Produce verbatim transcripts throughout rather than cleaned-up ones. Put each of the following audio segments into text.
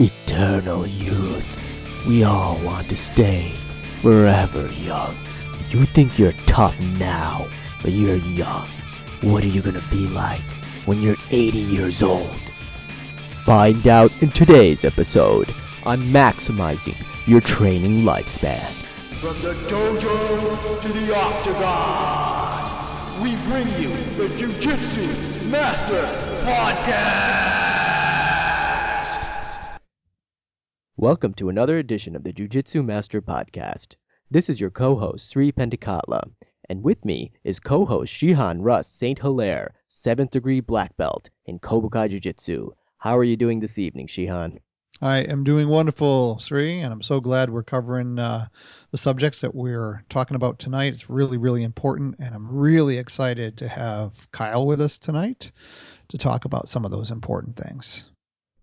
eternal youth. We all want to stay forever young. You think you're tough now, but you're young. What are you gonna be like when you're eighty years old? Find out in today's episode on maximizing your training lifespan. From the dojo to the octagon, we bring you the Jiu-Jitsu Master Podcast! Welcome to another edition of the Jiu-Jitsu Master Podcast. This is your co-host, Sri Pendekatla, and with me is co-host Shihan Russ Saint Hilaire, seventh degree black belt in Kobukai Jiu-Jitsu. How are you doing this evening, Shihan? I am doing wonderful, Sri, and I'm so glad we're covering uh, the subjects that we're talking about tonight. It's really, really important, and I'm really excited to have Kyle with us tonight to talk about some of those important things.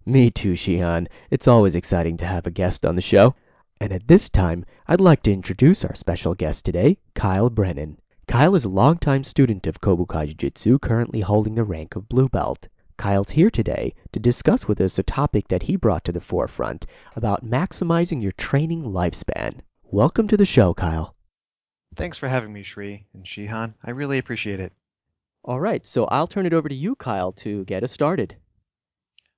Me too, Shihan. It's always exciting to have a guest on the show. And at this time, I'd like to introduce our special guest today, Kyle Brennan. Kyle is a longtime student of Kobukai Jiu-Jitsu, currently holding the rank of blue belt. Kyle's here today to discuss with us a topic that he brought to the forefront about maximizing your training lifespan. Welcome to the show, Kyle. Thanks for having me, Sri and Shihan. I really appreciate it. All right, so I'll turn it over to you, Kyle, to get us started.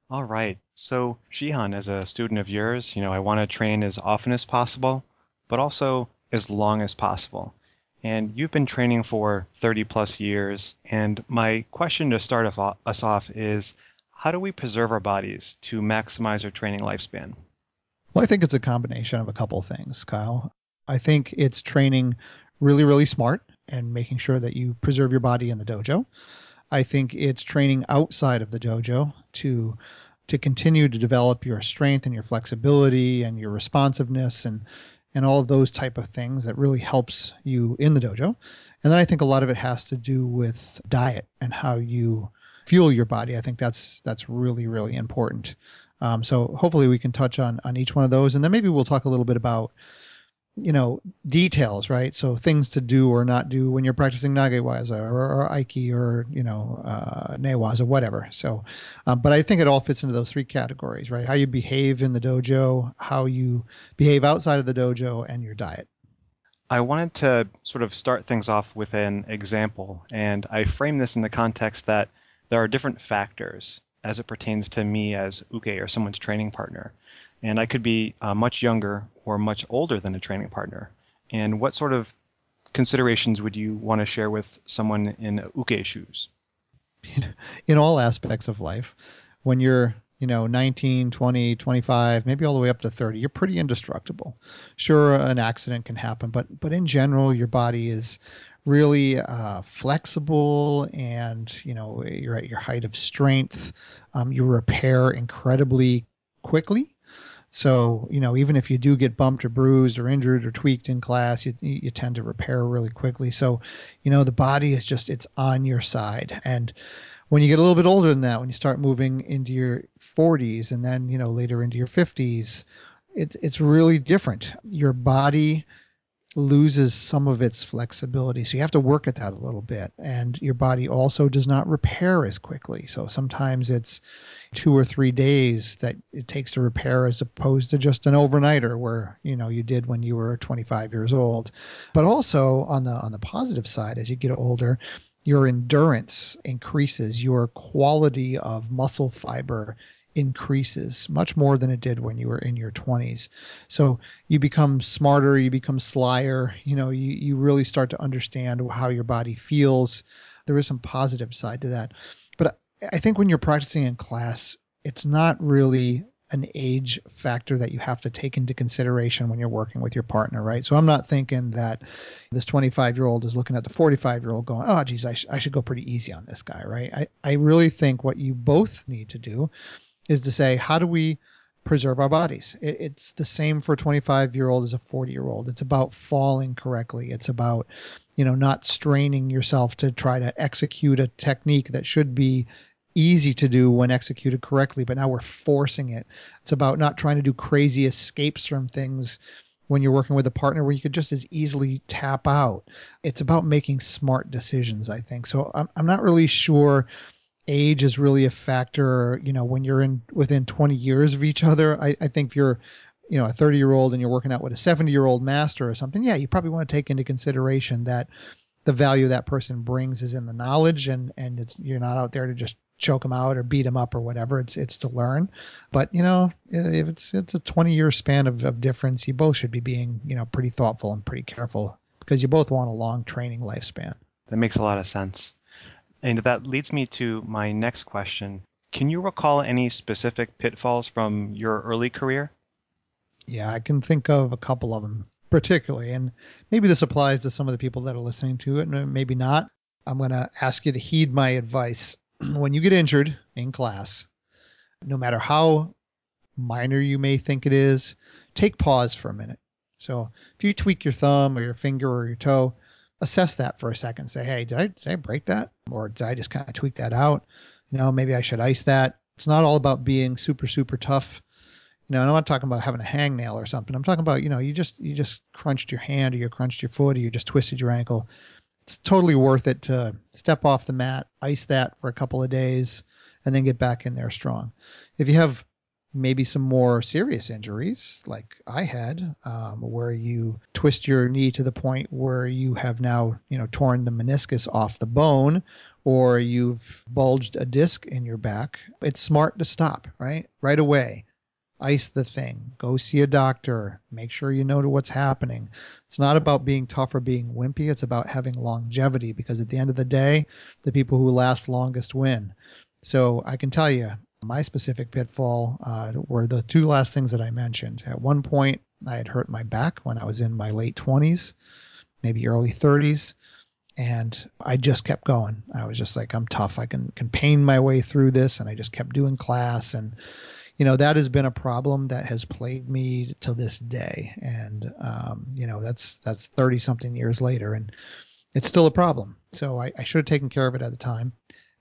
All right, so Shihan, as a student of yours, you know, I want to train as often as possible, but also as long as possible. And you've been training for thirty plus years. And my question to start us off is, how do we preserve our bodies to maximize our training lifespan? Well, I think it's a combination of a couple things, Kyle. I think it's training really, really smart and making sure that you preserve your body in the dojo. I think it's training outside of the dojo to to continue to develop your strength and your flexibility and your responsiveness and and all of those type of things that really helps you in the dojo. And then I think a lot of it has to do with diet and how you fuel your body. I think that's that's really, really important. Um, so hopefully we can touch on, on each one of those. And then maybe we'll talk a little bit about, you know, details, right? So things to do or not do when you're practicing nage-waza or, or aiki or, you know, uh, ne-waza, whatever. So, um, but I think it all fits into those three categories, right? How you behave in the dojo, how you behave outside of the dojo, and your diet. I wanted to sort of start things off with an example, and I frame this in the context that there are different factors as it pertains to me as uke or someone's training partner. And I could be uh, much younger or much older than a training partner. And what sort of considerations would you want to share with someone in uke shoes? In all aspects of life, when you're, you know, nineteen, twenty, twenty-five, maybe all the way up to thirty, you're pretty indestructible. Sure, an accident can happen, but but in general, your body is really uh, flexible, and, you know, you're at your height of strength. Um, you repair incredibly quickly. So, you know, even if you do get bumped or bruised or injured or tweaked in class, you you tend to repair really quickly. So, you know, the body is just, it's on your side. And when you get a little bit older than that, when you start moving into your forties and then, you know, later into your fifties, it's it's really different. Your body loses some of its flexibility. So you have to work at that a little bit. And your body also does not repair as quickly. So sometimes it's two or three days that it takes to repair as opposed to just an overnighter where, you know, you did when you were twenty-five years old. But also on the on the positive side, as you get older, your endurance increases, your quality of muscle fiber increases much more than it did when you were in your twenties. So you become smarter, you become slyer, you know, you, you really start to understand how your body feels. There is some positive side to that. But I think when you're practicing in class, it's not really an age factor that you have to take into consideration when you're working with your partner, right? So I'm not thinking that this twenty-five-year-old is looking at the forty-five-year-old going, oh, geez, I, sh- I should go pretty easy on this guy, right? I, I really think what you both need to do is to say, how do we preserve our bodies? It, it's the same for a twenty-five-year-old as a forty-year-old. It's about falling correctly. It's about, you know, not straining yourself to try to execute a technique that should be easy to do when executed correctly, but now we're forcing it. It's about not trying to do crazy escapes from things when you're working with a partner where you could just as easily tap out. It's about making smart decisions, I think. So I'm, I'm not really sure age is really a factor. You know, when you're in within twenty years of each other, I, I think if you're, you know, a thirty year old and you're working out with a seventy year old master or something, yeah, you probably want to take into consideration that the value that person brings is in the knowledge, and, and it's, you're not out there to just choke them out or beat them up or whatever. It's, it's to learn. But, you know, if it's, it's a twenty year span of, of difference, you both should be being, you know, pretty thoughtful and pretty careful, because you both want a long training lifespan. That makes a lot of sense. And that leads me to my next question. Can you recall any specific pitfalls from your early career? Yeah, I can think of a couple of them particularly, and maybe this applies to some of the people that are listening to it, and maybe not. I'm going to ask you to heed my advice. When you get injured in class, no matter how minor you may think it is, take pause for a minute. So if you tweak your thumb or your finger or your toe, assess that for a second. Say, hey, did I, did I break that? Or did I just kind of tweak that out? You know, maybe I should ice that. It's not all about being super, super tough. You know, and I'm not talking about having a hangnail or something. I'm talking about, you know, you just you just crunched your hand, or you crunched your foot, or you just twisted your ankle. It's totally worth it to step off the mat, ice that for a couple of days, and then get back in there strong. If you have maybe some more serious injuries like I had, um, where you twist your knee to the point where you have now, you know, torn the meniscus off the bone, or you've bulged a disc in your back, it's smart to stop, right? Right away. Ice the thing. Go see a doctor. Make sure you know what's happening. It's not about being tough or being wimpy. It's about having longevity, because at the end of the day, the people who last longest win. So I can tell you, my specific pitfall uh, were the two last things that I mentioned. At one point, I had hurt my back when I was in my late twenties, maybe early thirties, and I just kept going. I was just like, I'm tough. I can, can pain my way through this, and I just kept doing class. And, you know, that has been a problem that has plagued me to this day. And, um, you know, that's that's thirty-something years later, and it's still a problem. So I, I should have taken care of it at the time.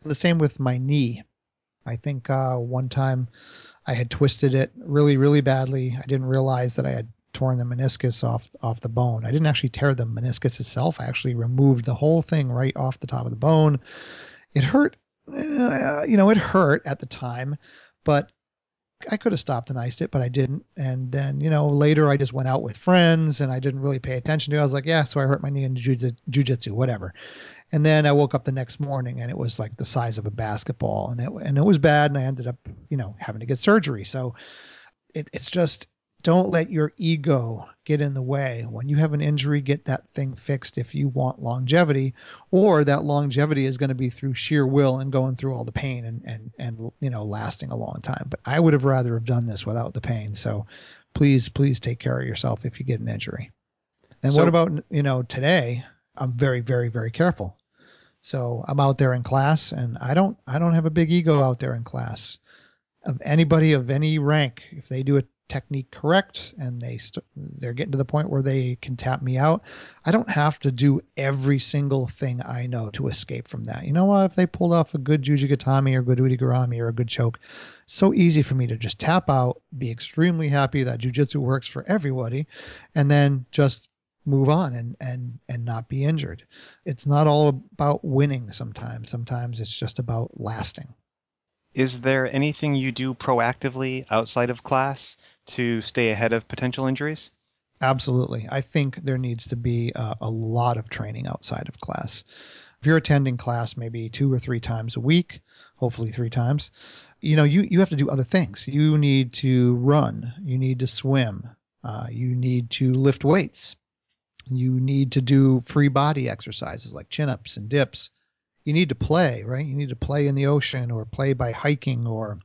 And the same with my knee. I think uh, one time I had twisted it really, really badly. I didn't realize that I had torn the meniscus off off the bone. I didn't actually tear the meniscus itself. I actually removed the whole thing right off the top of the bone. It hurt. Uh, you know, it hurt at the time, but I could have stopped and iced it, but I didn't. And then, you know, later I just went out with friends and I didn't really pay attention to it. I was like, yeah, so I hurt my knee in jiu-jitsu, whatever. And then I woke up the next morning and it was like the size of a basketball, and it and it was bad. And I ended up, you know, having to get surgery. So it, it's just, don't let your ego get in the way. When you have an injury, get that thing fixed if you want longevity, or that longevity is going to be through sheer will and going through all the pain and, and, and, you know, lasting a long time. But I would have rather have done this without the pain. So please, please take care of yourself if you get an injury. And so, what about, you know, today? I'm very, very, very careful. So I'm out there in class, and I don't, I don't have a big ego out there in class. Of anybody of any rank, if they do a technique correct and they st- they're getting to the point where they can tap me out, I don't have to do every single thing I know to escape from that. You know what? If they pulled off a good jujigatami or good udigurami or a good choke, it's so easy for me to just tap out, be extremely happy that jiu-jitsu works for everybody, and then just move on and, and, and not be injured. It's not all about winning sometimes. Sometimes it's just about lasting. Is there anything you do proactively outside of class to stay ahead of potential injuries? Absolutely. I think there needs to be a, a lot of training outside of class. If you're attending class maybe two or three times a week, hopefully three times, you know, you, you have to do other things. You need to run. You need to swim. Uh, you need to lift weights. You need to do free body exercises like chin-ups and dips. You need to play, right? You need to play in the ocean, or play by hiking, or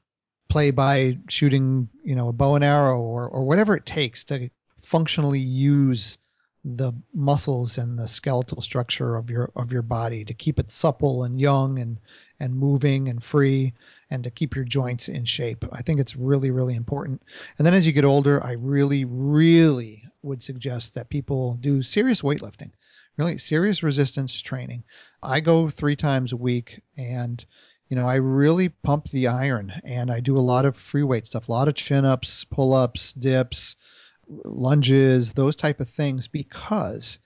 play by shooting, you know, a bow and arrow, or, or whatever it takes to functionally use the muscles and the skeletal structure of your of your body to keep it supple and young and and moving and free, and to keep your joints in shape. I think it's really, really important. And then as you get older, I really, really would suggest that people do serious weightlifting, really serious resistance training. I go three times a week, and, you know, I really pump the iron, and I do a lot of free weight stuff, a lot of chin-ups, pull-ups, dips, lunges, those type of things, because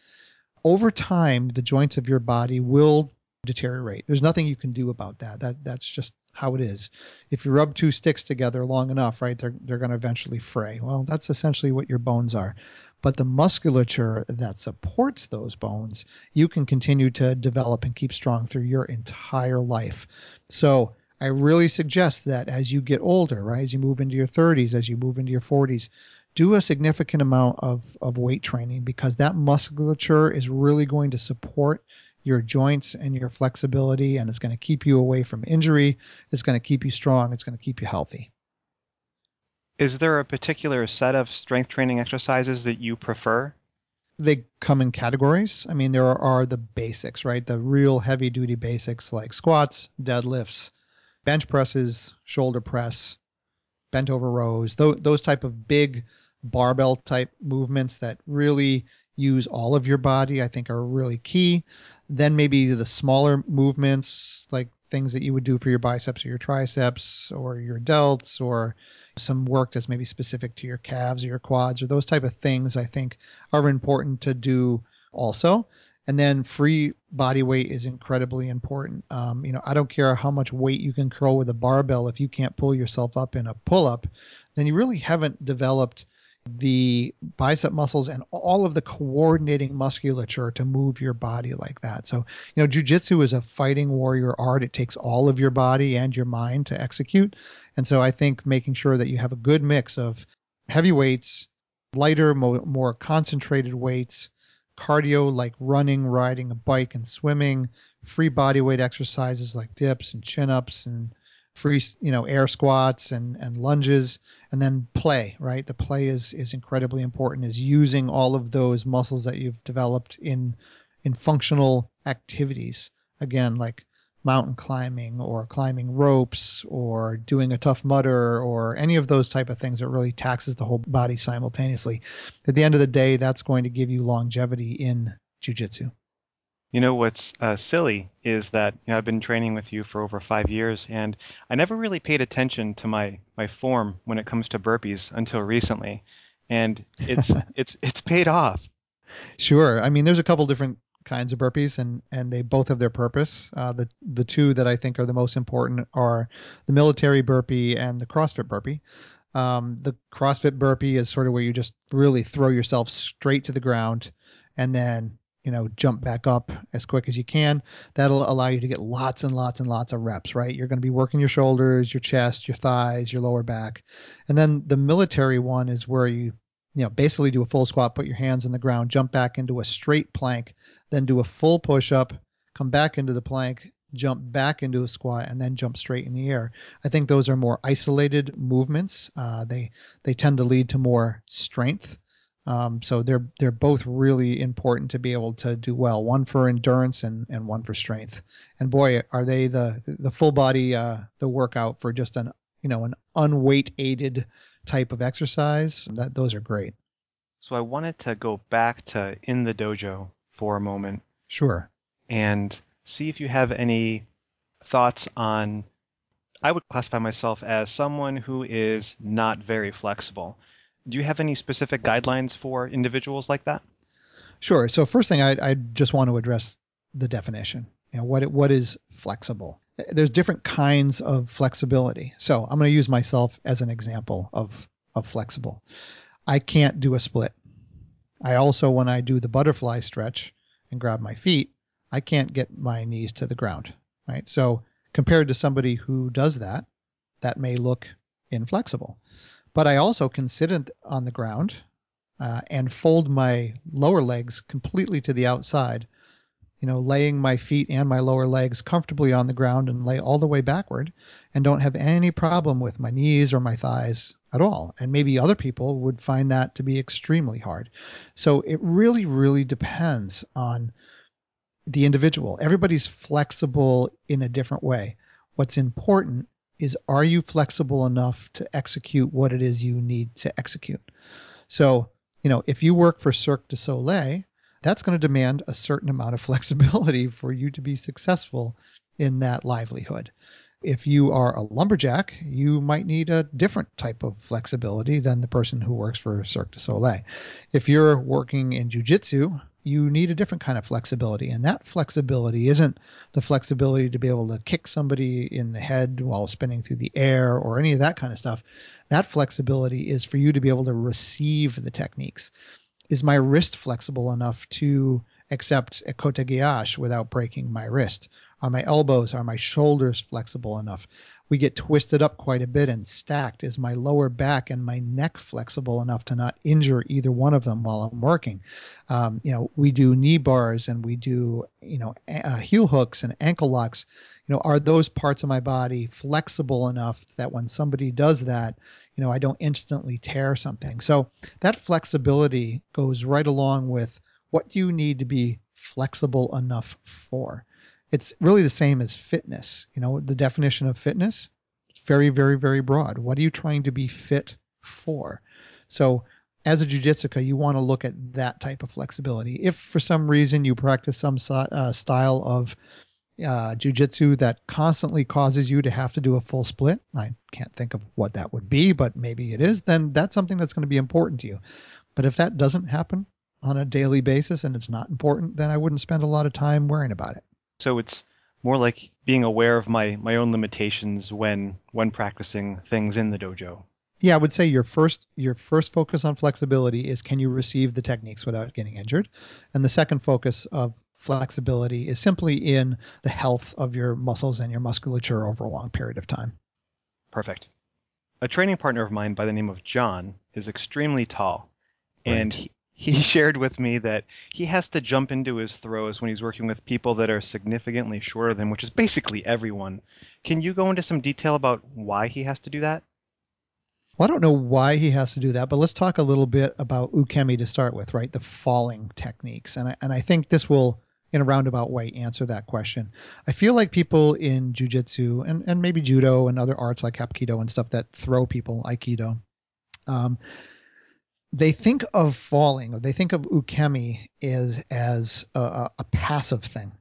over time, the joints of your body will deteriorate. There's nothing you can do about that. That that's just how it is. If you rub two sticks together long enough, right, they're they're going to eventually fray. Well, that's essentially what your bones are. But the musculature that supports those bones, you can continue to develop and keep strong through your entire life. So I really suggest that as you get older, right, as you move into your thirties, as you move into your forties, do a significant amount of, of weight training, because that musculature is really going to support your joints and your flexibility, and it's going to keep you away from injury. It's going to keep you strong. It's going to keep you healthy. Is there a particular set of strength training exercises that you prefer? They come in categories. I mean, there are, are the basics, right? The real heavy duty basics like squats, deadlifts, bench presses, shoulder press, bent over rows, th- those type of big barbell type movements that really use all of your body, I think are really key. Then maybe the smaller movements, like things that you would do for your biceps or your triceps or your delts, or some work that's maybe specific to your calves or your quads, or those type of things, I think are important to do also. And then free body weight is incredibly important. Um, you know, I don't care how much weight you can curl with a barbell. If you can't pull yourself up in a pull-up, then you really haven't developed the bicep muscles and all of the coordinating musculature to move your body like that. So, you know, jiu-jitsu is a fighting warrior art. It takes all of your body and your mind to execute. And so I think making sure that you have a good mix of heavy weights, lighter, mo- more concentrated weights, cardio like running, riding a bike, and swimming, free body weight exercises like dips and chin-ups and free, you know, air squats and, and lunges, and then play, right? The play is, is incredibly important, is using all of those muscles that you've developed in, in functional activities. Again, like mountain climbing or climbing ropes or doing a tough mudder or any of those type of things that really taxes the whole body simultaneously. At the end of the day, that's going to give you longevity in jiu-jitsu. You know, what's uh, silly is that, you know, I've been training with you for over five years and I never really paid attention to my, my form when it comes to burpees until recently. And it's, it's, it's paid off. Sure. I mean, there's a couple different kinds of burpees and, and they both have their purpose. Uh, the, the two that I think are the most important are the military burpee and the CrossFit burpee. Um, the CrossFit burpee is sort of where you just really throw yourself straight to the ground and then, you know, jump back up as quick as you can. That'll allow you to get lots and lots and lots of reps, right? You're going to be working your shoulders, your chest, your thighs, your lower back. And then the military one is where you, you know, basically do a full squat, put your hands on the ground, jump back into a straight plank, then do a full push up, come back into the plank, jump back into a squat, and then jump straight in the air. I think those are more isolated movements. Uh, they, they tend to lead to more strength. Um, so they're they're both really important to be able to do well, one for endurance and, and one for strength. And boy, are they the the full body uh, the workout for just an you know an unweight aided type of exercise. That those are great. So I wanted to go back to in the dojo for a moment. Sure. And see if you have any thoughts on. I would classify myself as someone who is not very flexible. Do you have any specific guidelines for individuals like that? Sure. So first thing, I, I just want to address the definition. You know, what it, what is flexible? There's different kinds of flexibility. So I'm going to use myself as an example of, of flexible. I can't do a split. I also, when I do the butterfly stretch and grab my feet, I can't get my knees to the ground, right? So compared to somebody who does that, that may look inflexible. But I also can sit on the ground uh, and fold my lower legs completely to the outside, you know, laying my feet and my lower legs comfortably on the ground and lay all the way backward and don't have any problem with my knees or my thighs at all. And maybe other people would find that to be extremely hard. So it really, really depends on the individual. Everybody's flexible in a different way. What's important is, are you flexible enough to execute what it is you need to execute? So, you know, if you work for Cirque du Soleil, that's going to demand a certain amount of flexibility for you to be successful in that livelihood. If you are a lumberjack, you might need a different type of flexibility than the person who works for Cirque du Soleil. If you're working in jiu-jitsu, you need a different kind of flexibility. And that flexibility isn't the flexibility to be able to kick somebody in the head while spinning through the air or any of that kind of stuff. That flexibility is for you to be able to receive the techniques. Is my wrist flexible enough to accept a kotegaeshi without breaking my wrist? Are my elbows, are my shoulders flexible enough? We get twisted up quite a bit and stacked. Is my lower back and my neck flexible enough to not injure either one of them while I'm working? Um, you know, we do knee bars and we do, you know, uh, heel hooks and ankle locks. You know, are those parts of my body flexible enough that when somebody does that, you know, I don't instantly tear something? So that flexibility goes right along with what do you need to be flexible enough for? It's really the same as fitness. You know, the definition of fitness, it's very, very, very broad. What are you trying to be fit for? So as a jujitsuka, you want to look at that type of flexibility. If for some reason you practice some uh, style of uh, jujitsu that constantly causes you to have to do a full split, I can't think of what that would be, but maybe it is, then that's something that's going to be important to you. But if that doesn't happen on a daily basis and it's not important, then I wouldn't spend a lot of time worrying about it. So it's more like being aware of my, my own limitations when when practicing things in the dojo. Yeah, I would say your first your first focus on flexibility is, can you receive the techniques without getting injured? And the second focus of flexibility is simply in the health of your muscles and your musculature over a long period of time. Perfect. A training partner of mine by the name of John is extremely tall, right. and he He shared with me that he has to jump into his throws when he's working with people that are significantly shorter than, which is basically everyone. Can you go into some detail about why he has to do that? Well, I don't know why he has to do that, but let's talk a little bit about ukemi to start with, right? The falling techniques. And I, and I think this will, in a roundabout way, answer that question. I feel like people in jiu-jitsu and, and maybe judo and other arts like hapkido and stuff that throw people, aikido, um, they think of falling, or they think of ukemi as, as a, a passive thing.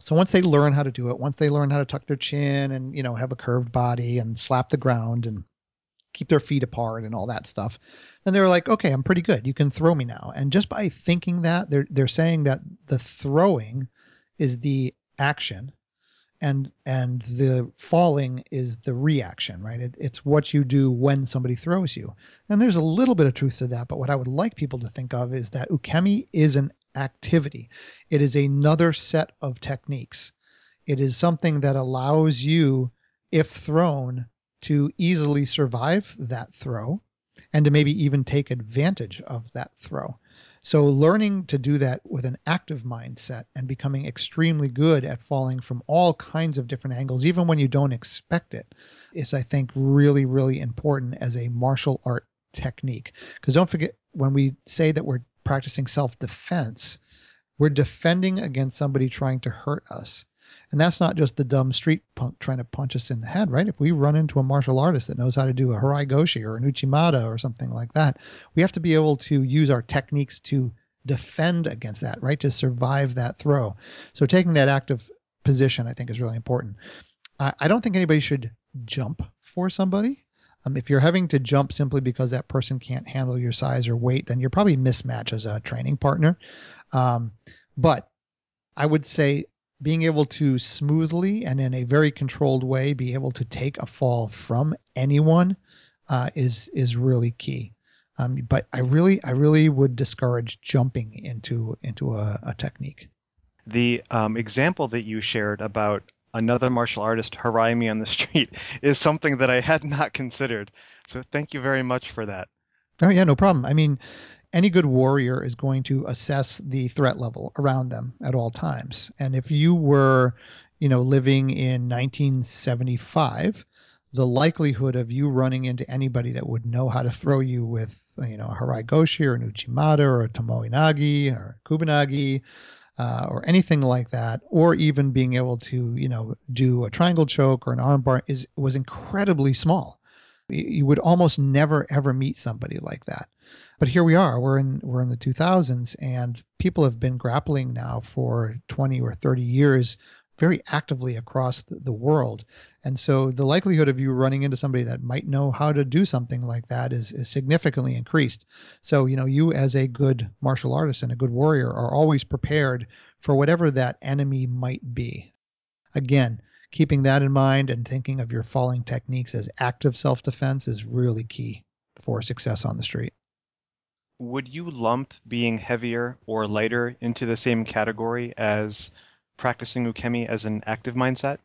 So once they learn how to do it, once they learn how to tuck their chin and, you know, have a curved body and slap the ground and keep their feet apart and all that stuff, then they're like, okay, I'm pretty good. You can throw me now. And just by thinking that, they're they're saying that the throwing is the action and and the falling is the reaction, right? It, it's what you do when somebody throws you. And there's a little bit of truth to that, but what I would like people to think of is that ukemi is an activity. It is another set of techniques. It is something that allows you, if thrown, to easily survive that throw and to maybe even take advantage of that throw. So learning to do that with an active mindset and becoming extremely good at falling from all kinds of different angles, even when you don't expect it, is, I think, really, really important as a martial art technique. Because don't forget, when we say that we're practicing self-defense, we're defending against somebody trying to hurt us. And that's not just the dumb street punk trying to punch us in the head, right? If we run into a martial artist that knows how to do a harai goshi or an uchimata or something like that, we have to be able to use our techniques to defend against that, right? To survive that throw. So taking that active position, I think, is really important. I, I don't think anybody should jump for somebody. Um, if you're having to jump simply because that person can't handle your size or weight, then you're probably mismatched as a training partner. Um, but I would say, being able to smoothly and in a very controlled way be able to take a fall from anyone uh, is is really key. Um, but I really I really would discourage jumping into into a, a technique. The um, example that you shared about another martial artist harassing me on the street is something that I had not considered. So thank you very much for that. Oh yeah, no problem. I mean, any good warrior is going to assess the threat level around them at all times. And if you were, you know, living in nineteen seventy-five, the likelihood of you running into anybody that would know how to throw you with, you know, a harai goshi or an uchimata or a Tomoe Nagi or Kubenagi uh, or anything like that, or even being able to, you know, do a triangle choke or an armbar is was incredibly small. You would almost never ever meet somebody like that. But here we are, we're in we're in the two thousands, and people have been grappling now for twenty or thirty years very actively across the, the world. And so the likelihood of you running into somebody that might know how to do something like that is, is significantly increased. So, you know, you as a good martial artist and a good warrior are always prepared for whatever that enemy might be. Again, keeping that in mind and thinking of your falling techniques as active self-defense is really key for success on the street. Would you lump being heavier or lighter into the same category as practicing ukemi as an active mindset?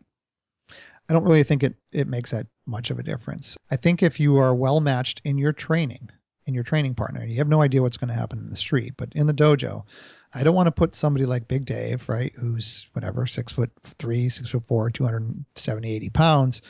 I don't really think it, it makes that much of a difference. I think if you are well matched in your training, in your training partner, you have no idea what's going to happen in the street, but in the dojo, I don't want to put somebody like Big Dave, right, who's whatever, six foot three, six foot four, two hundred seventy, eighty pounds,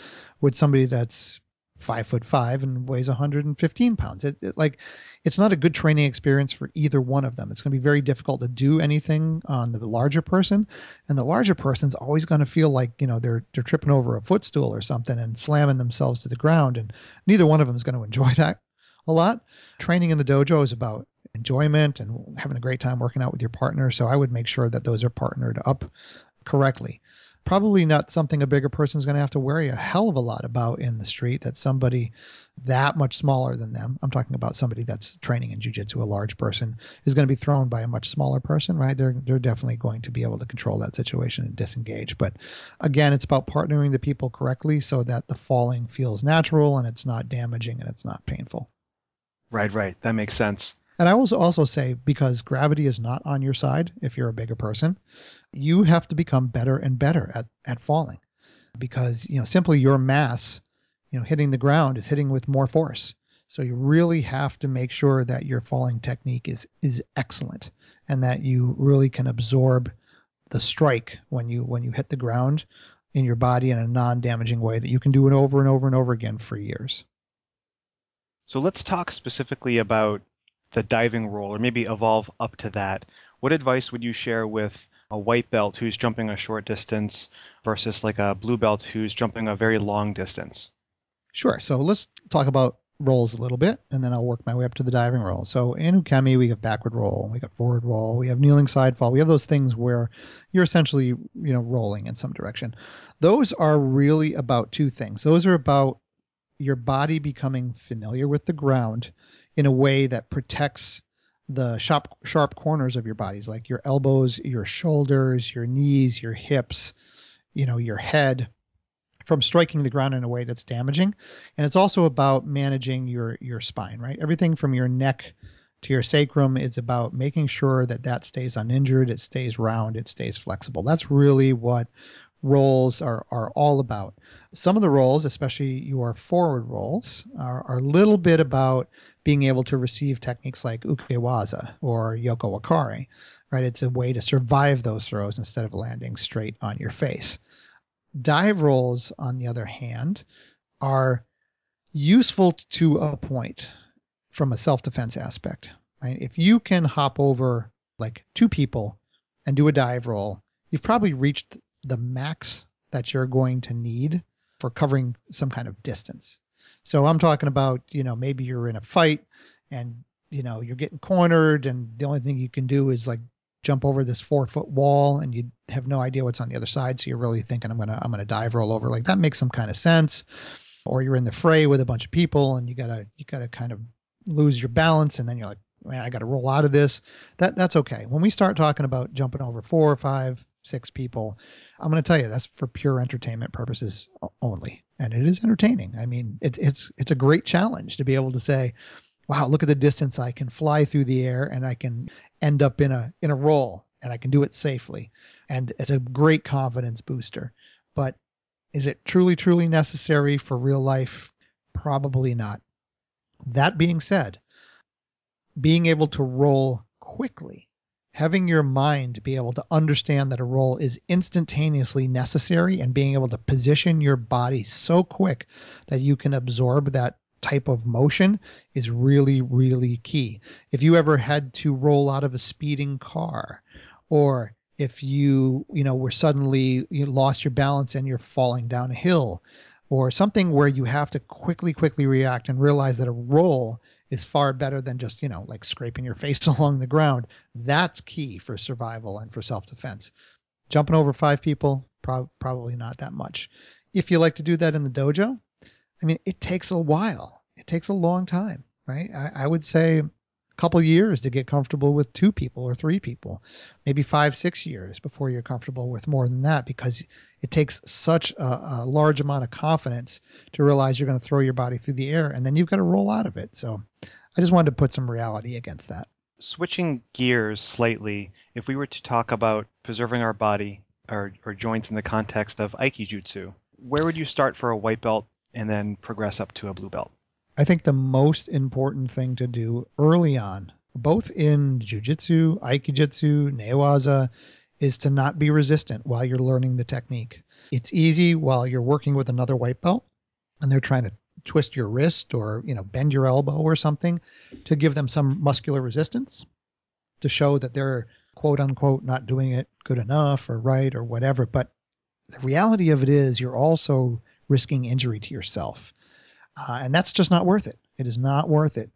with somebody that's five foot five and weighs one hundred fifteen pounds. It, it like, it's not a good training experience for either one of them. It's going to be very difficult to do anything on the larger person, and the larger person's always going to feel like, you know, they're they're tripping over a footstool or something and slamming themselves to the ground, and neither one of them is going to enjoy that a lot. Training in the dojo is about enjoyment and having a great time working out with your partner, so I would make sure that those are partnered up correctly. Probably not something a bigger person is going to have to worry a hell of a lot about in the street, that somebody that much smaller than them, I'm talking about somebody that's training in jiu-jitsu, a large person, is going to be thrown by a much smaller person, right? They're they're definitely going to be able to control that situation and disengage. But again, it's about partnering the people correctly so that the falling feels natural and it's not damaging and it's not painful. Right, right. That makes sense. And I will also say, because gravity is not on your side if you're a bigger person, you have to become better and better at, at falling, because, you know, simply your mass, you know, hitting the ground is hitting with more force. So you really have to make sure that your falling technique is, is excellent and that you really can absorb the strike when you, when you hit the ground in your body in a non-damaging way that you can do it over and over and over again for years. So let's talk specifically about the diving roll, or maybe evolve up to that. What advice would you share with a white belt who's jumping a short distance versus like a blue belt who's jumping a very long distance? Sure. So let's talk about rolls a little bit, and then I'll work my way up to the diving roll. So in ukemi, we have backward roll, we got forward roll, we have kneeling side fall. We have those things where you're essentially, you know, rolling in some direction. Those are really about two things. Those are about your body becoming familiar with the ground in a way that protects the sharp, sharp corners of your bodies, like your elbows, your shoulders, your knees, your hips, you know, your head, from striking the ground in a way that's damaging. And it's also about managing your, your spine, right? Everything from your neck to your sacrum, it's about making sure that that stays uninjured, it stays round, it stays flexible. That's really what rolls are, are all about. Some of the rolls, especially your forward rolls, are, are a little bit about being able to receive techniques like uke waza or yoko wakare, right? It's a way to survive those throws instead of landing straight on your face. Dive rolls, on the other hand, are useful to a point from a self-defense aspect, right? If you can hop over like two people and do a dive roll, you've probably reached the max that you're going to need for covering some kind of distance. So I'm talking about, you know, maybe you're in a fight and, you know, you're getting cornered and the only thing you can do is like jump over this four foot wall and you have no idea what's on the other side. So you're really thinking, I'm going to, I'm going to dive roll over. Like that makes some kind of sense. Or you're in the fray with a bunch of people and you gotta, you gotta kind of lose your balance. And then you're like, man, I got to roll out of this. That that's okay. When we start talking about jumping over four or five, six people, I'm going to tell you that's for pure entertainment purposes only. And it is entertaining. I mean, it's, it's, it's a great challenge to be able to say, wow, look at the distance I can fly through the air and I can end up in a, in a roll and I can do it safely. And it's a great confidence booster, but is it truly, truly necessary for real life? Probably not. That being said, being able to roll quickly, having your mind be able to understand that a roll is instantaneously necessary and being able to position your body so quick that you can absorb that type of motion is really, really key. If you ever had to roll out of a speeding car, or if you, you know, were suddenly, you lost your balance and you're falling down a hill, or something where you have to quickly, quickly react and realize that a roll is far better than just, you know, like scraping your face along the ground. That's key for survival and for self-defense. Jumping over five people, prob- probably not that much. If you like to do that in the dojo, I mean, it takes a while. It takes a long time, right? I, I would say a couple years to get comfortable with two people or three people, maybe five, six years before you're comfortable with more than that, because it takes such a, a large amount of confidence to realize you're going to throw your body through the air, and then you've got to roll out of it. So I just wanted to put some reality against that. Switching gears slightly, if we were to talk about preserving our body or, or joints in the context of Aikijutsu, where would you start for a white belt and then progress up to a blue belt? I think the most important thing to do early on, both in Jiu-Jitsu, Aikijutsu, ne-waza, is to not be resistant while you're learning the technique. It's easy while you're working with another white belt and they're trying to twist your wrist or, you know, bend your elbow or something to give them some muscular resistance to show that they're quote unquote not doing it good enough or right or whatever. But the reality of it is you're also risking injury to yourself. Uh, and that's just not worth it. It is not worth it.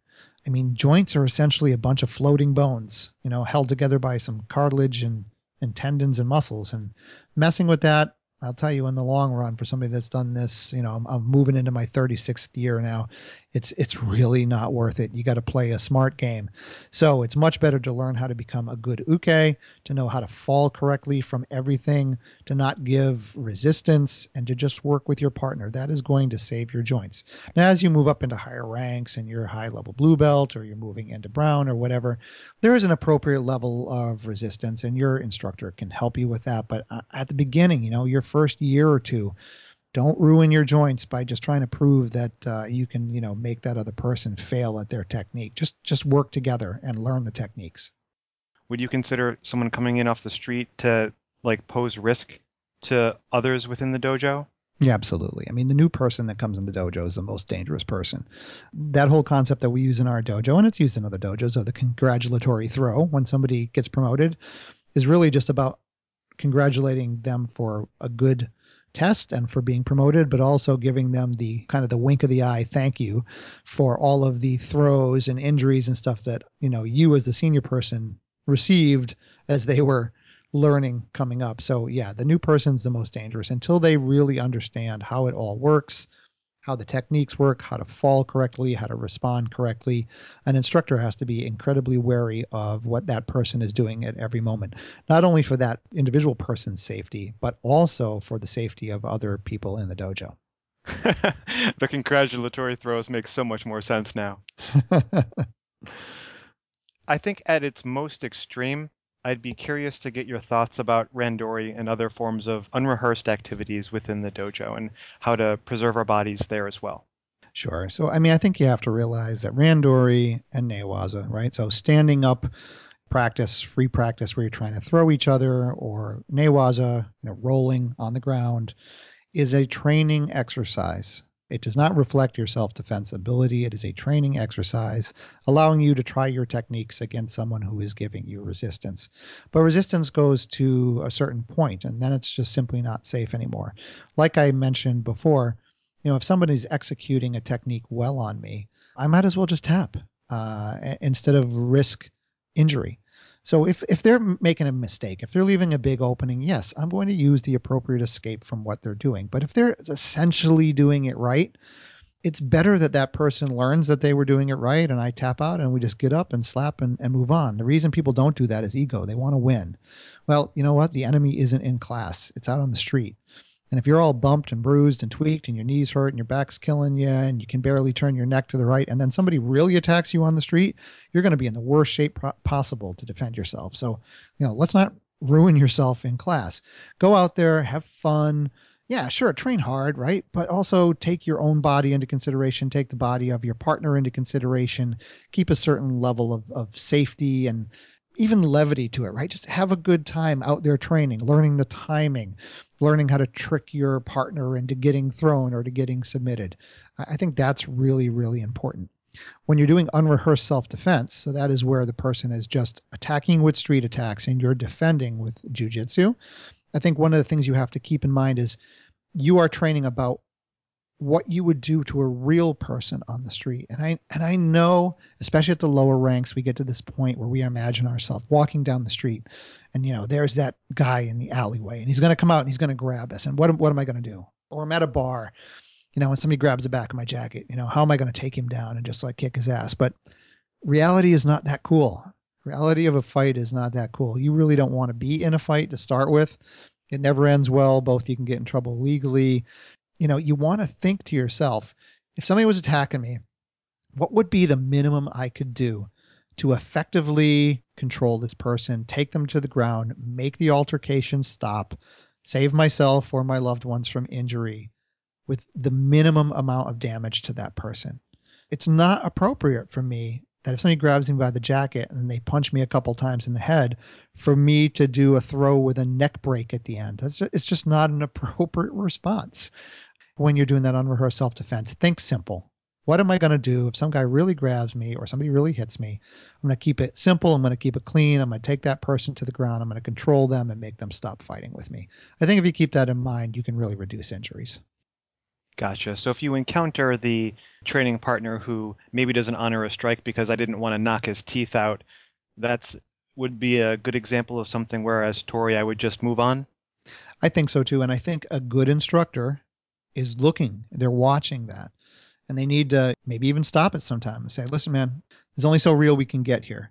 I mean, joints are essentially a bunch of floating bones, you know, held together by some cartilage and, and tendons and muscles, and messing with that, I'll tell you, in the long run, for somebody that's done this, you know, I'm, I'm moving into my thirty-sixth year now. It's it's really not worth it. You got to play a smart game. So it's much better to learn how to become a good uke, to know how to fall correctly from everything, to not give resistance, and to just work with your partner. That is going to save your joints. Now, as you move up into higher ranks and you're a high-level blue belt or you're moving into brown or whatever, there is an appropriate level of resistance, and your instructor can help you with that. But at the beginning, you know, you're first year or two, don't ruin your joints by just trying to prove that uh, you can, you know, make that other person fail at their technique. Just just work together and learn the techniques. Would you consider someone coming in off the street to like pose risk to others within the dojo? Yeah, absolutely. I mean, the new person that comes in the dojo is the most dangerous person. That whole concept that we use in our dojo, and it's used in other dojos, of the congratulatory throw when somebody gets promoted, is really just about congratulating them for a good test and for being promoted, but also giving them the kind of the wink of the eye, thank you for all of the throws and injuries and stuff that, you know, you as the senior person received as they were learning coming up. So yeah, the new person's the most dangerous until they really understand how it all works, how the techniques work, how to fall correctly, how to respond correctly. An instructor has to be incredibly wary of what that person is doing at every moment, not only for that individual person's safety, but also for the safety of other people in the dojo. The congratulatory throws make so much more sense now. I think at its most extreme, I'd be curious to get your thoughts about randori and other forms of unrehearsed activities within the dojo and how to preserve our bodies there as well. Sure. So, I mean, I think you have to realize that randori and ne-waza, right? So standing up practice, free practice where you're trying to throw each other, or ne-waza, you know, rolling on the ground, is a training exercise. It does not reflect your self-defense ability. It is a training exercise, allowing you to try your techniques against someone who is giving you resistance. But resistance goes to a certain point, and then it's just simply not safe anymore. Like I mentioned before, you know, if somebody's executing a technique well on me, I might as well just tap uh, instead of risk injury. So if, if they're making a mistake, if they're leaving a big opening, yes, I'm going to use the appropriate escape from what they're doing. But if they're essentially doing it right, it's better that that person learns that they were doing it right and I tap out and we just get up and slap and, and move on. The reason people don't do that is ego. They want to win. Well, you know what? The enemy isn't in class. It's out on the street. And if you're all bumped and bruised and tweaked and your knees hurt and your back's killing you and you can barely turn your neck to the right, and then somebody really attacks you on the street, you're going to be in the worst shape possible to defend yourself. So, you know, let's not ruin yourself in class. Go out there, have fun. Yeah, sure, train hard, right? But also take your own body into consideration, take the body of your partner into consideration, keep a certain level of, of safety and even levity to it, right? Just have a good time out there training, learning the timing, learning how to trick your partner into getting thrown or to getting submitted. I think that's really, really important. When you're doing unrehearsed self-defense, so that is where the person is just attacking with street attacks and you're defending with jiu-jitsu, I think one of the things you have to keep in mind is you are training about what you would do to a real person on the street. And I and I know, especially at the lower ranks, we get to this point where we imagine ourselves walking down the street and, you know, there's that guy in the alleyway and he's going to come out and he's going to grab us. And what, what am I going to do? Or I'm at a bar, you know, when somebody grabs the back of my jacket, you know, how am I going to take him down and just like kick his ass? But reality is not that cool. Reality of a fight is not that cool. You really don't want to be in a fight to start with. It never ends well. Both you can get in trouble legally. You know, you want to think to yourself, if somebody was attacking me, what would be the minimum I could do to effectively control this person, take them to the ground, make the altercation stop, save myself or my loved ones from injury with the minimum amount of damage to that person? It's not appropriate for me that if somebody grabs me by the jacket and they punch me a couple times in the head, for me to do a throw with a neck break at the end. That's just, it's just not an appropriate response. When you're doing that unrehearsed self-defense, think simple. What am I going to do if some guy really grabs me or somebody really hits me? I'm going to keep it simple. I'm going to keep it clean. I'm going to take that person to the ground. I'm going to control them and make them stop fighting with me. I think if you keep that in mind, you can really reduce injuries. Gotcha. So if you encounter the training partner who maybe doesn't honor a strike because I didn't want to knock his teeth out, that's would be a good example of something where, as Tori, I would just move on? I think so, too. And I think a good instructor is looking, they're watching that, and they need to maybe even stop it sometime and say, listen, man, there's only so real we can get here,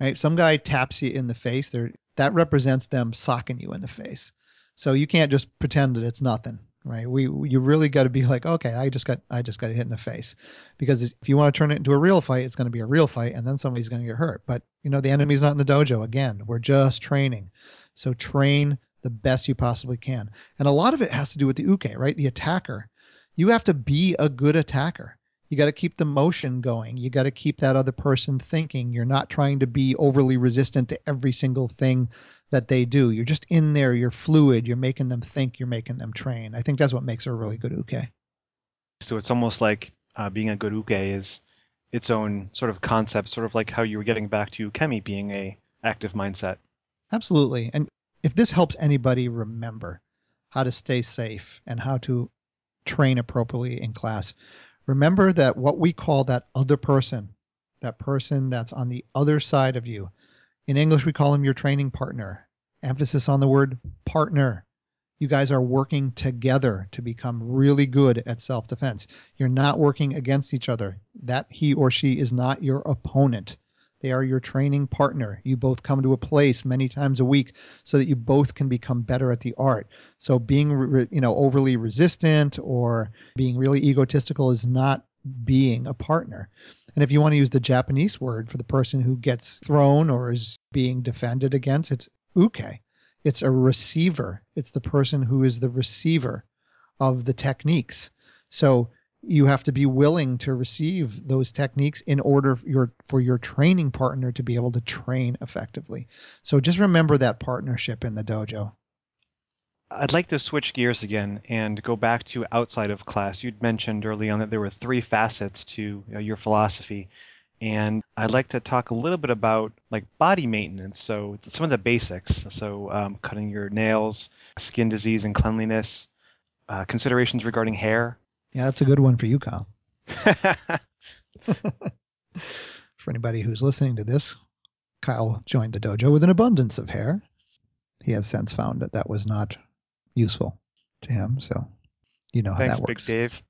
right? Some guy taps you in the face there, that represents them socking you in the face. So you can't just pretend that it's nothing, right? We, you really got to be like, okay, I just got, I just got hit in the face, because if you want to turn it into a real fight, it's going to be a real fight. And then somebody's going to get hurt, but you know, the enemy's not in the dojo. Again, we're just training. So train the best you possibly can. And a lot of it has to do with the uke, right? The attacker. You have to be a good attacker. You got to keep the motion going. You got to keep that other person thinking. You're not trying to be overly resistant to every single thing that they do. You're just in there. You're fluid. You're making them think. You're making them train. I think that's what makes a really good uke. So it's almost like uh, being a good uke is its own sort of concept, sort of like how you were getting back to ukemi being a active mindset. Absolutely. And if this helps anybody remember how to stay safe and how to train appropriately in class, remember that what we call that other person, that person that's on the other side of you, in English, we call him your training partner. Emphasis on the word partner. You guys are working together to become really good at self-defense. You're not working against each other. That he or she is not your opponent. They are your training partner. You both come to a place many times a week so that you both can become better at the art. So being re- you know, overly resistant or being really egotistical is not being a partner. And if you want to use the Japanese word for the person who gets thrown or is being defended against, it's uke. It's a receiver. It's the person who is the receiver of the techniques. So you have to be willing to receive those techniques in order for your, for your training partner to be able to train effectively. So just remember that partnership in the dojo. I'd like to switch gears again and go back to outside of class. You'd mentioned early on that there were three facets to uh, your philosophy. And I'd like to talk a little bit about like body maintenance. So some of the basics. So um, cutting your nails, skin disease and cleanliness, uh, considerations regarding hair. Yeah, that's a good one for you, Kyle. For anybody who's listening to this, Kyle joined the dojo with an abundance of hair. He has since found that that was not useful to him. So you know how Thanks, that works. Thanks,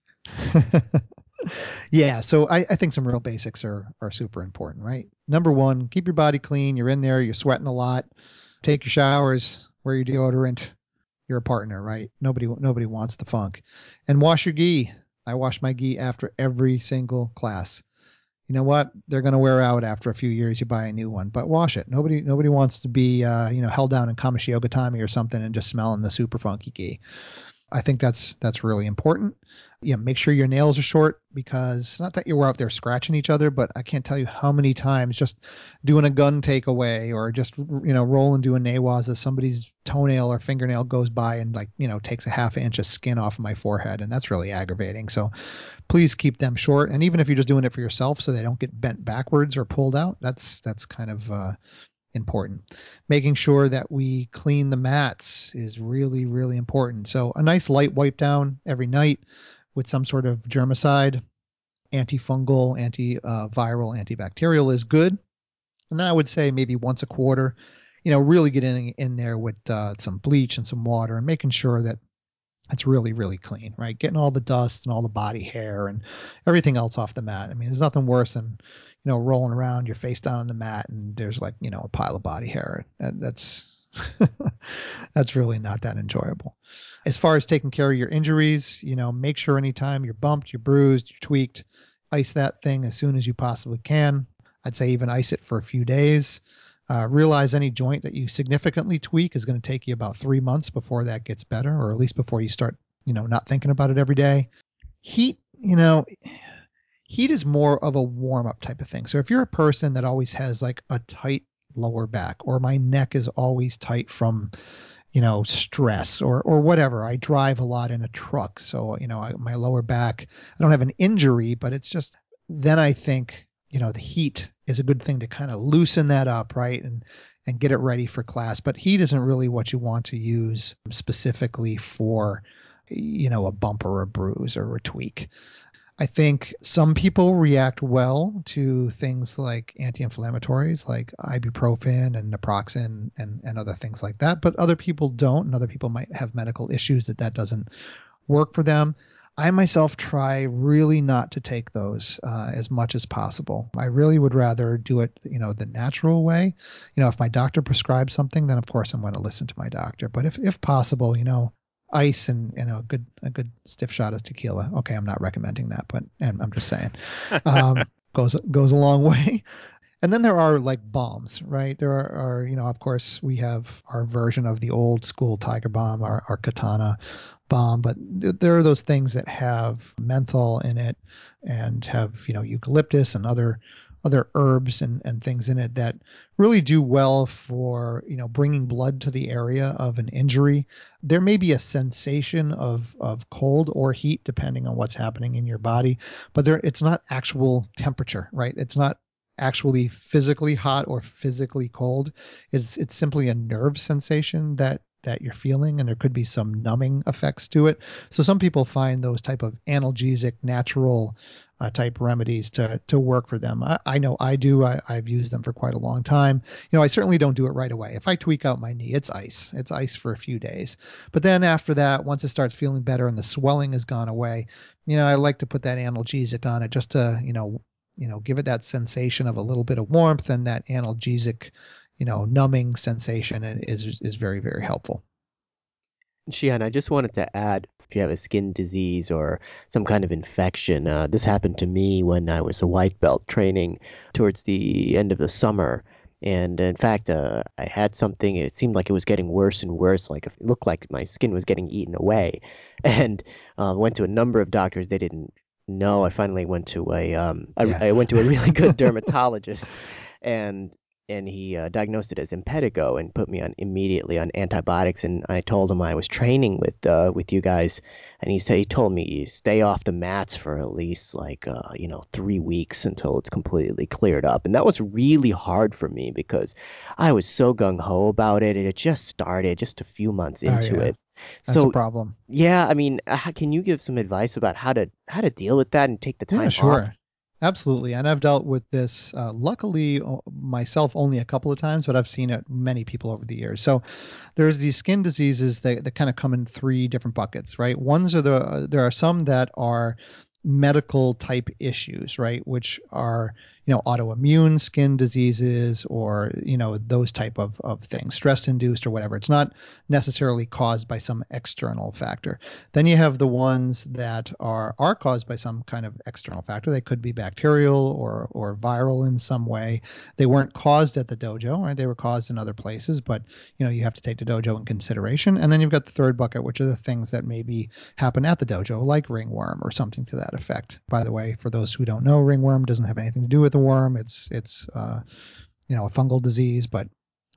Big Dave. Yeah, so I, I think some real basics are, are super important, right? Number one, keep your body clean. You're in there. You're sweating a lot. Take your showers. Wear your deodorant. You're a partner, right? Nobody nobody wants the funk. And wash your gi. I wash my gi after every single class. You know what? They're going to wear out after a few years. You buy a new one, but wash it. Nobody nobody wants to be uh, you know, held down in Kameshi Ogatami or something and just smelling the super funky gi. I think that's that's really important. Yeah, make sure your nails are short, because not that you were out there scratching each other, but I can't tell you how many times just doing a gun takeaway or just, you know, rolling doing ne-waza, somebody's toenail or fingernail goes by and like, you know, takes a half inch of skin off my forehead. And that's really aggravating. So please keep them short. And even if you're just doing it for yourself so they don't get bent backwards or pulled out, that's that's kind of uh, important. Making sure that we clean the mats is really, really important. So a nice light wipe down every night. with some sort of germicide, antifungal, antiviral, antibacterial is good. And then I would say maybe once a quarter, you know, really getting in there with uh, some bleach and some water and making sure that it's really, really clean, right? Getting all the dust and all the body hair and everything else off the mat. I mean, there's nothing worse than, you know, rolling around, your face down on the mat, and there's like, you know, a pile of body hair. And that's, that's really not that enjoyable. As far as taking care of your injuries, you know, make sure anytime you're bumped, you're bruised, you're tweaked, ice that thing as soon as you possibly can. I'd say even ice it for a few days. Uh, realize any joint that you significantly tweak is going to take you about three months before that gets better, or at least before you start, you know, not thinking about it every day. Heat, you know, heat is more of a warm-up type of thing. So if you're a person that always has like a tight lower back, or my neck is always tight from, you know, stress or or whatever. I drive a lot in a truck, so, you know, I, my lower back, I don't have an injury, but it's just, then I think, you know, the heat is a good thing to kind of loosen that up, right? And and get it ready for class. But heat isn't really what you want to use specifically for, you know, a bump or a bruise or a tweak. I think some people react well to things like anti-inflammatories, like ibuprofen and naproxen and, and other things like that. But other people don't, and other people might have medical issues that that doesn't work for them. I myself try really not to take those uh, as much as possible. I really would rather do it, you know, the natural way. You know, if my doctor prescribes something, then of course I'm going to listen to my doctor. But if, if possible, you know, ice and, you know, a good a good stiff shot of tequila. Okay, I'm not recommending that, but and I'm just saying, um, goes goes a long way. And then there are like bombs, right? There are, are, you know, of course we have our version of the old school tiger bomb, our, our katana bomb, but th- there are those things that have menthol in it and have, you know, eucalyptus and other other herbs and, and things in it that really do well for, you know, bringing blood to the area of an injury. There may be a sensation of, of cold or heat, depending on what's happening in your body, but there, it's not actual temperature, right? It's not actually physically hot or physically cold. It's, it's simply a nerve sensation that, that you're feeling, and there could be some numbing effects to it. So some people find those type of analgesic, natural uh, type remedies to to work for them. I, I know I do. I, I've used them for quite a long time. You know, I certainly don't do it right away. If I tweak out my knee, it's ice. It's ice for a few days. But then after that, once it starts feeling better and the swelling has gone away, you know, I like to put that analgesic on it just to, you know, you know, give it that sensation of a little bit of warmth, and that analgesic, you know, numbing sensation is is very, very helpful. Shihan, I just wanted to add, if you have a skin disease or some kind of infection, uh, this happened to me when I was a white belt training towards the end of the summer. And in fact, uh, I had something, it seemed like it was getting worse and worse. Like it looked like my skin was getting eaten away. And uh, went to a number of doctors. They didn't know. I finally went to a, um, yeah. I, I went to a really good dermatologist, and And he uh, diagnosed it as impetigo and put me on immediately on antibiotics. And I told him I was training with uh, with you guys, and he said he told me you stay off the mats for at least like uh, you know three weeks until it's completely cleared up. And that was really hard for me because I was so gung ho about it. It just started just a few months into oh, yeah. it. That's so, a problem. Yeah, I mean, how, can you give some advice about how to how to deal with that and take the time yeah, sure. off? Absolutely. And I've dealt with this, uh, luckily, myself only a couple of times, but I've seen it many people over the years. So there's these skin diseases that, that kind of come in three different buckets, right? Ones are the, uh, there are some that are medical type issues, right? Which are, you know, autoimmune skin diseases or, you know, those type of, of things, stress induced or whatever. It's not necessarily caused by some external factor. Then you have the ones that are, are caused by some kind of external factor. They could be bacterial or, or viral in some way. They weren't caused at the dojo, right? They were caused in other places, but, you know, you have to take the dojo in consideration. And then you've got the third bucket, which are the things that maybe happen at the dojo, like ringworm or something to that effect. By the way, for those who don't know, ringworm doesn't have anything to do with the worm. It's, it's, uh, you know, a fungal disease, but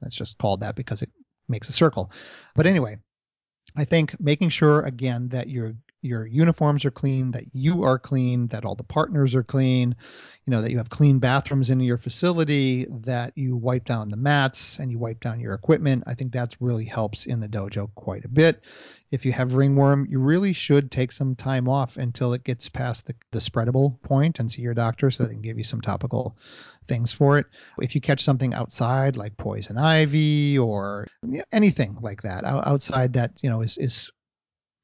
it's just called that because it makes a circle. But anyway, I think making sure again that you're, your uniforms are clean, that you are clean, that all the partners are clean, you know, that you have clean bathrooms in your facility, that you wipe down the mats and you wipe down your equipment. I think that's really helps in the dojo quite a bit. If you have ringworm, you really should take some time off until it gets past the, the spreadable point and see your doctor so they can give you some topical things for it. If you catch something outside like poison ivy or anything like that outside that, you know, is, is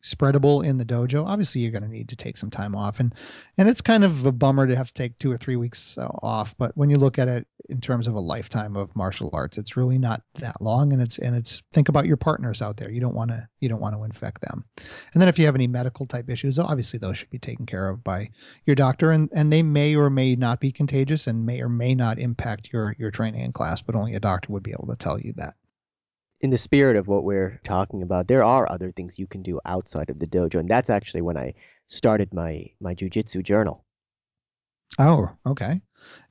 spreadable in the dojo, obviously you're going to need to take some time off, and and it's kind of a bummer to have to take two or three weeks off, but when you look at it in terms of a lifetime of martial arts, it's really not that long. And it's and it's think about your partners out there. You don't want to you don't want to infect them. And then if you have any medical type issues, obviously those should be taken care of by your doctor, and and they may or may not be contagious and may or may not impact your your training in class, but only a doctor would be able to tell you that. In the spirit of what we're talking about, there are other things you can do outside of the dojo. And that's actually when I started my, my jiu-jitsu journal. Oh, okay.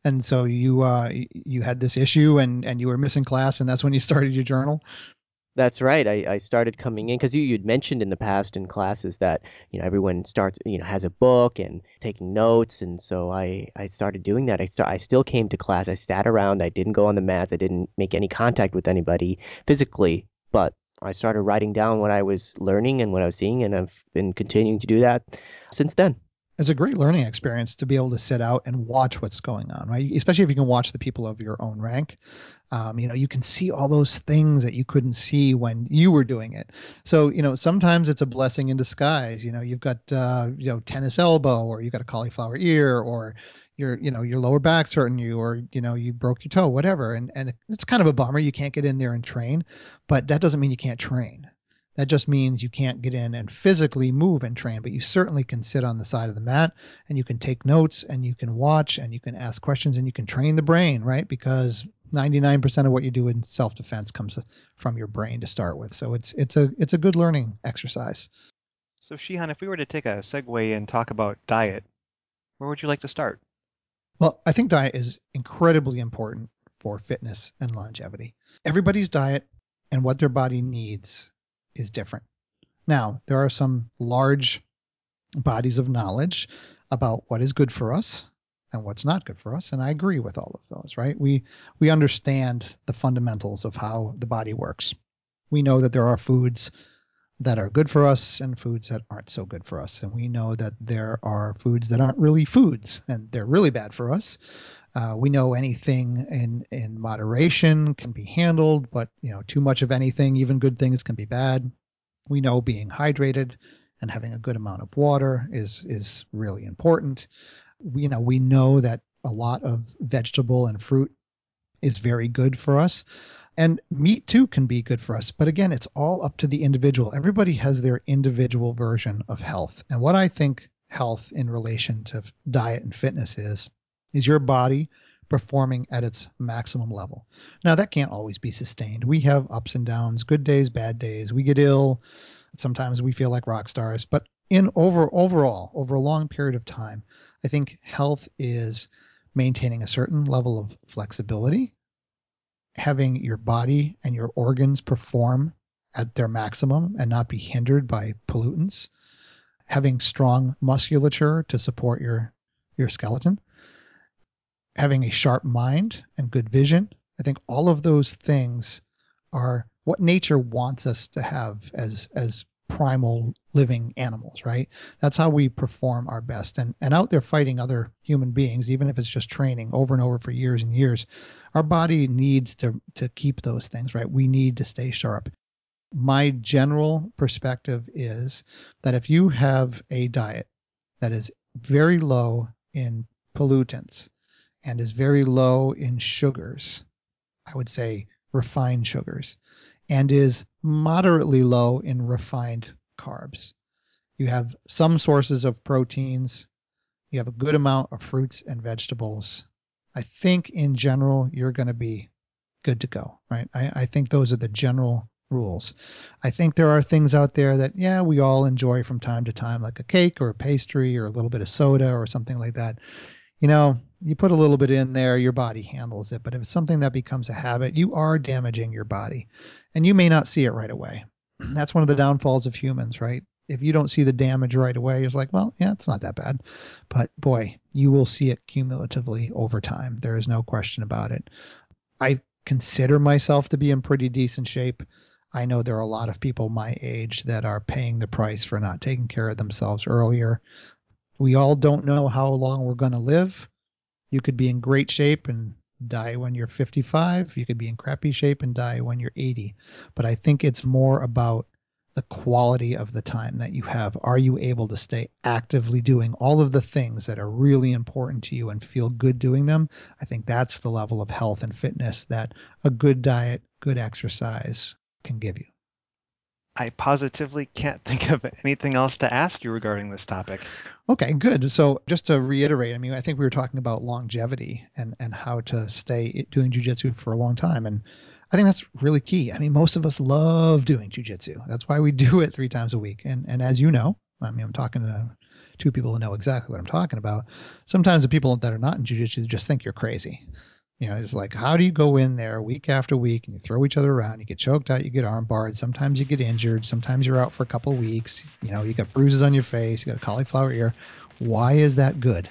And so you uh, you had this issue and, and you were missing class, and that's when you started your journal? That's right. I, I started coming in because you, you'd mentioned in the past in classes that, you know, everyone starts, you know, has a book and taking notes. And so I, I started doing that. I st- I still came to class. I sat around. I didn't go on the mats. I didn't make any contact with anybody physically, but I started writing down what I was learning and what I was seeing. And I've been continuing to do that since then. It's a great learning experience to be able to sit out and watch what's going on, right? Especially if you can watch the people of your own rank. Um, you know, you can see all those things that you couldn't see when you were doing it. So, you know, sometimes it's a blessing in disguise. You know, you've got, uh, you know, tennis elbow, or you've got a cauliflower ear, or your, you know, your lower back's hurting you, or, you know, you broke your toe, whatever. And, and it's kind of a bummer. You can't get in there and train, but that doesn't mean you can't train. That just means you can't get in and physically move and train, but you certainly can sit on the side of the mat and you can take notes and you can watch and you can ask questions and you can train the brain, right? Because ninety-nine percent of what you do in self-defense comes from your brain to start with. So it's it's a it's a good learning exercise. So Shihan, if we were to take a segue and talk about diet, where would you like to start? Well, I think diet is incredibly important for fitness and longevity. Everybody's diet and what their body needs is different. Now, there are some large bodies of knowledge about what is good for us and what's not good for us, and I agree with all of those, right? We we understand the fundamentals of how the body works. We know that there are foods that are good for us and foods that aren't so good for us, and we know that there are foods that aren't really foods and they're really bad for us. Uh, we know anything in, in moderation can be handled, but, you know, too much of anything, even good things, can be bad. We know being hydrated and having a good amount of water is is really important. We, you know, we know that a lot of vegetable and fruit is very good for us. And meat, too, can be good for us. But again, it's all up to the individual. Everybody has their individual version of health. And what I think health in relation to diet and fitness is, is your body performing at its maximum level. Now, that can't always be sustained. We have ups and downs, good days, bad days. We get ill. Sometimes we feel like rock stars. But in over overall, over a long period of time, I think health is maintaining a certain level of flexibility, having your body and your organs perform at their maximum and not be hindered by pollutants, having strong musculature to support your, your skeleton, having a sharp mind and good vision. I think all of those things are what nature wants us to have as as primal living animals, right? That's how we perform our best. And and out there fighting other human beings, even if it's just training over and over for years and years, our body needs to to keep those things, right? We need to stay sharp. My general perspective is that if you have a diet that is very low in pollutants, and is very low in sugars, I would say refined sugars, and is moderately low in refined carbs, you have some sources of proteins, you have a good amount of fruits and vegetables, I think in general, you're going to be good to go, right? I, I think those are the general rules. I think there are things out there that, yeah, we all enjoy from time to time, like a cake or a pastry or a little bit of soda or something like that. You know, you put a little bit in there, your body handles it. But if it's something that becomes a habit, you are damaging your body, and you may not see it right away. That's one of the downfalls of humans, right? if you don't see the damage right away, it's like, well, yeah, it's not that bad. But boy, you will see it cumulatively over time. There is no question about it. I consider myself to be in pretty decent shape. I know there are a lot of people my age that are paying the price for not taking care of themselves earlier. We all don't know how long we're going to live. You could be in great shape and die when you're fifty-five. You could be in crappy shape and die when you're eighty. But I think it's more about the quality of the time that you have. Are you able to stay actively doing all of the things that are really important to you and feel good doing them? I think that's the level of health and fitness that a good diet, good exercise can give you. I positively can't think of anything else to ask you regarding this topic. Okay, good. So just to reiterate, I mean, I think we were talking about longevity and, and how to stay doing jiu-jitsu for a long time. And I think that's really key. I mean, most of us love doing jiu-jitsu. That's why we do it three times a week. And and as you know, I mean, I'm talking to two people who know exactly what I'm talking about. Sometimes the people that are not in jiu-jitsu just think you're crazy. You know, it's like, how do you go in there week after week and you throw each other around, you get choked out, you get arm barred, sometimes you get injured, sometimes you're out for a couple of weeks, you know, you got bruises on your face, you got a cauliflower ear. Why is that good?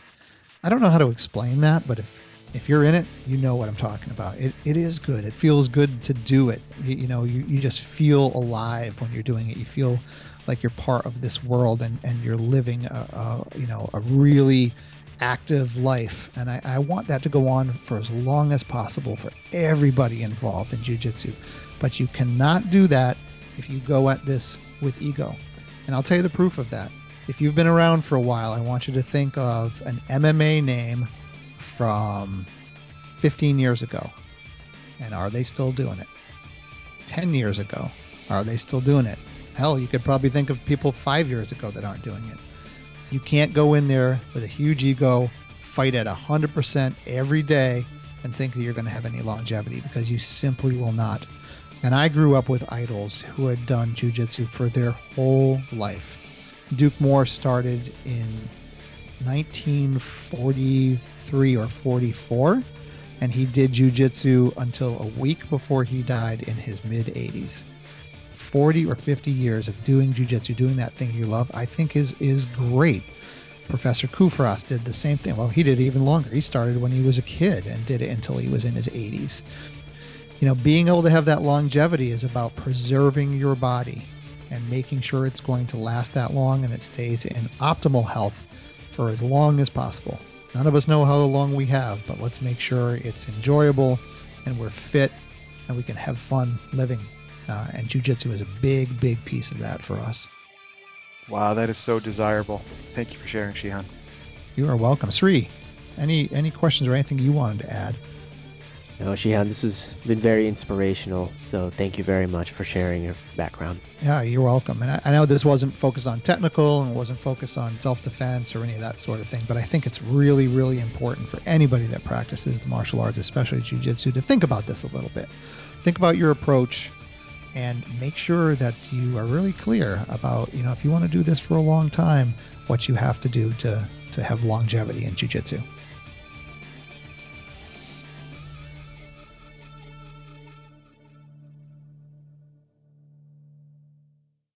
I don't know how to explain that, but if if you're in it, you know what I'm talking about. It it is good. It feels good to do it. You, you know, you, you just feel alive when you're doing it. You feel like you're part of this world and, and you're living a, a you know, a really active life. And I, I want that to go on for as long as possible for everybody involved in jiu-jitsu. But you cannot do that if you go at this with ego. And I'll tell you the proof of that. If you've been around for a while, I want you to think of an M M A name from fifteen years ago. And are they still doing it? ten years ago, are they still doing it? Hell, you could probably think of people five years ago that aren't doing it. You can't go in there with a huge ego, fight at one hundred percent every day, and think that you're going to have any longevity, because you simply will not. And I grew up with idols who had done jiu-jitsu for their whole life. Duke Moore started in nineteen forty-three or forty-four, and he did jiu-jitsu until a week before he died in his mid-eighties. forty or fifty years of doing jiu-jitsu, doing that thing you love, I think is is great. Professor Kufrost did the same thing. Well, he did it even longer. He started when he was a kid and did it until he was in his eighties. You know, being able to have that longevity is about preserving your body and making sure it's going to last that long and it stays in optimal health for as long as possible. None of us know how long we have, but let's make sure it's enjoyable and we're fit and we can have fun living. Uh, and jiu-jitsu is a big, big piece of that for us. Wow, that is so desirable. Thank you for sharing, Shihan. You are welcome. Sri, any any questions or anything you wanted to add? No, Shihan, this has been very inspirational, so thank you very much for sharing your background. Yeah, you're welcome. And I, I know this wasn't focused on technical and wasn't focused on self-defense or any of that sort of thing, but I think it's really, really important for anybody that practices the martial arts, especially jiu-jitsu, to think about this a little bit. Think about your approach and make sure that you are really clear about, you know, if you want to do this for a long time, what you have to do to, to have longevity in jiu-jitsu.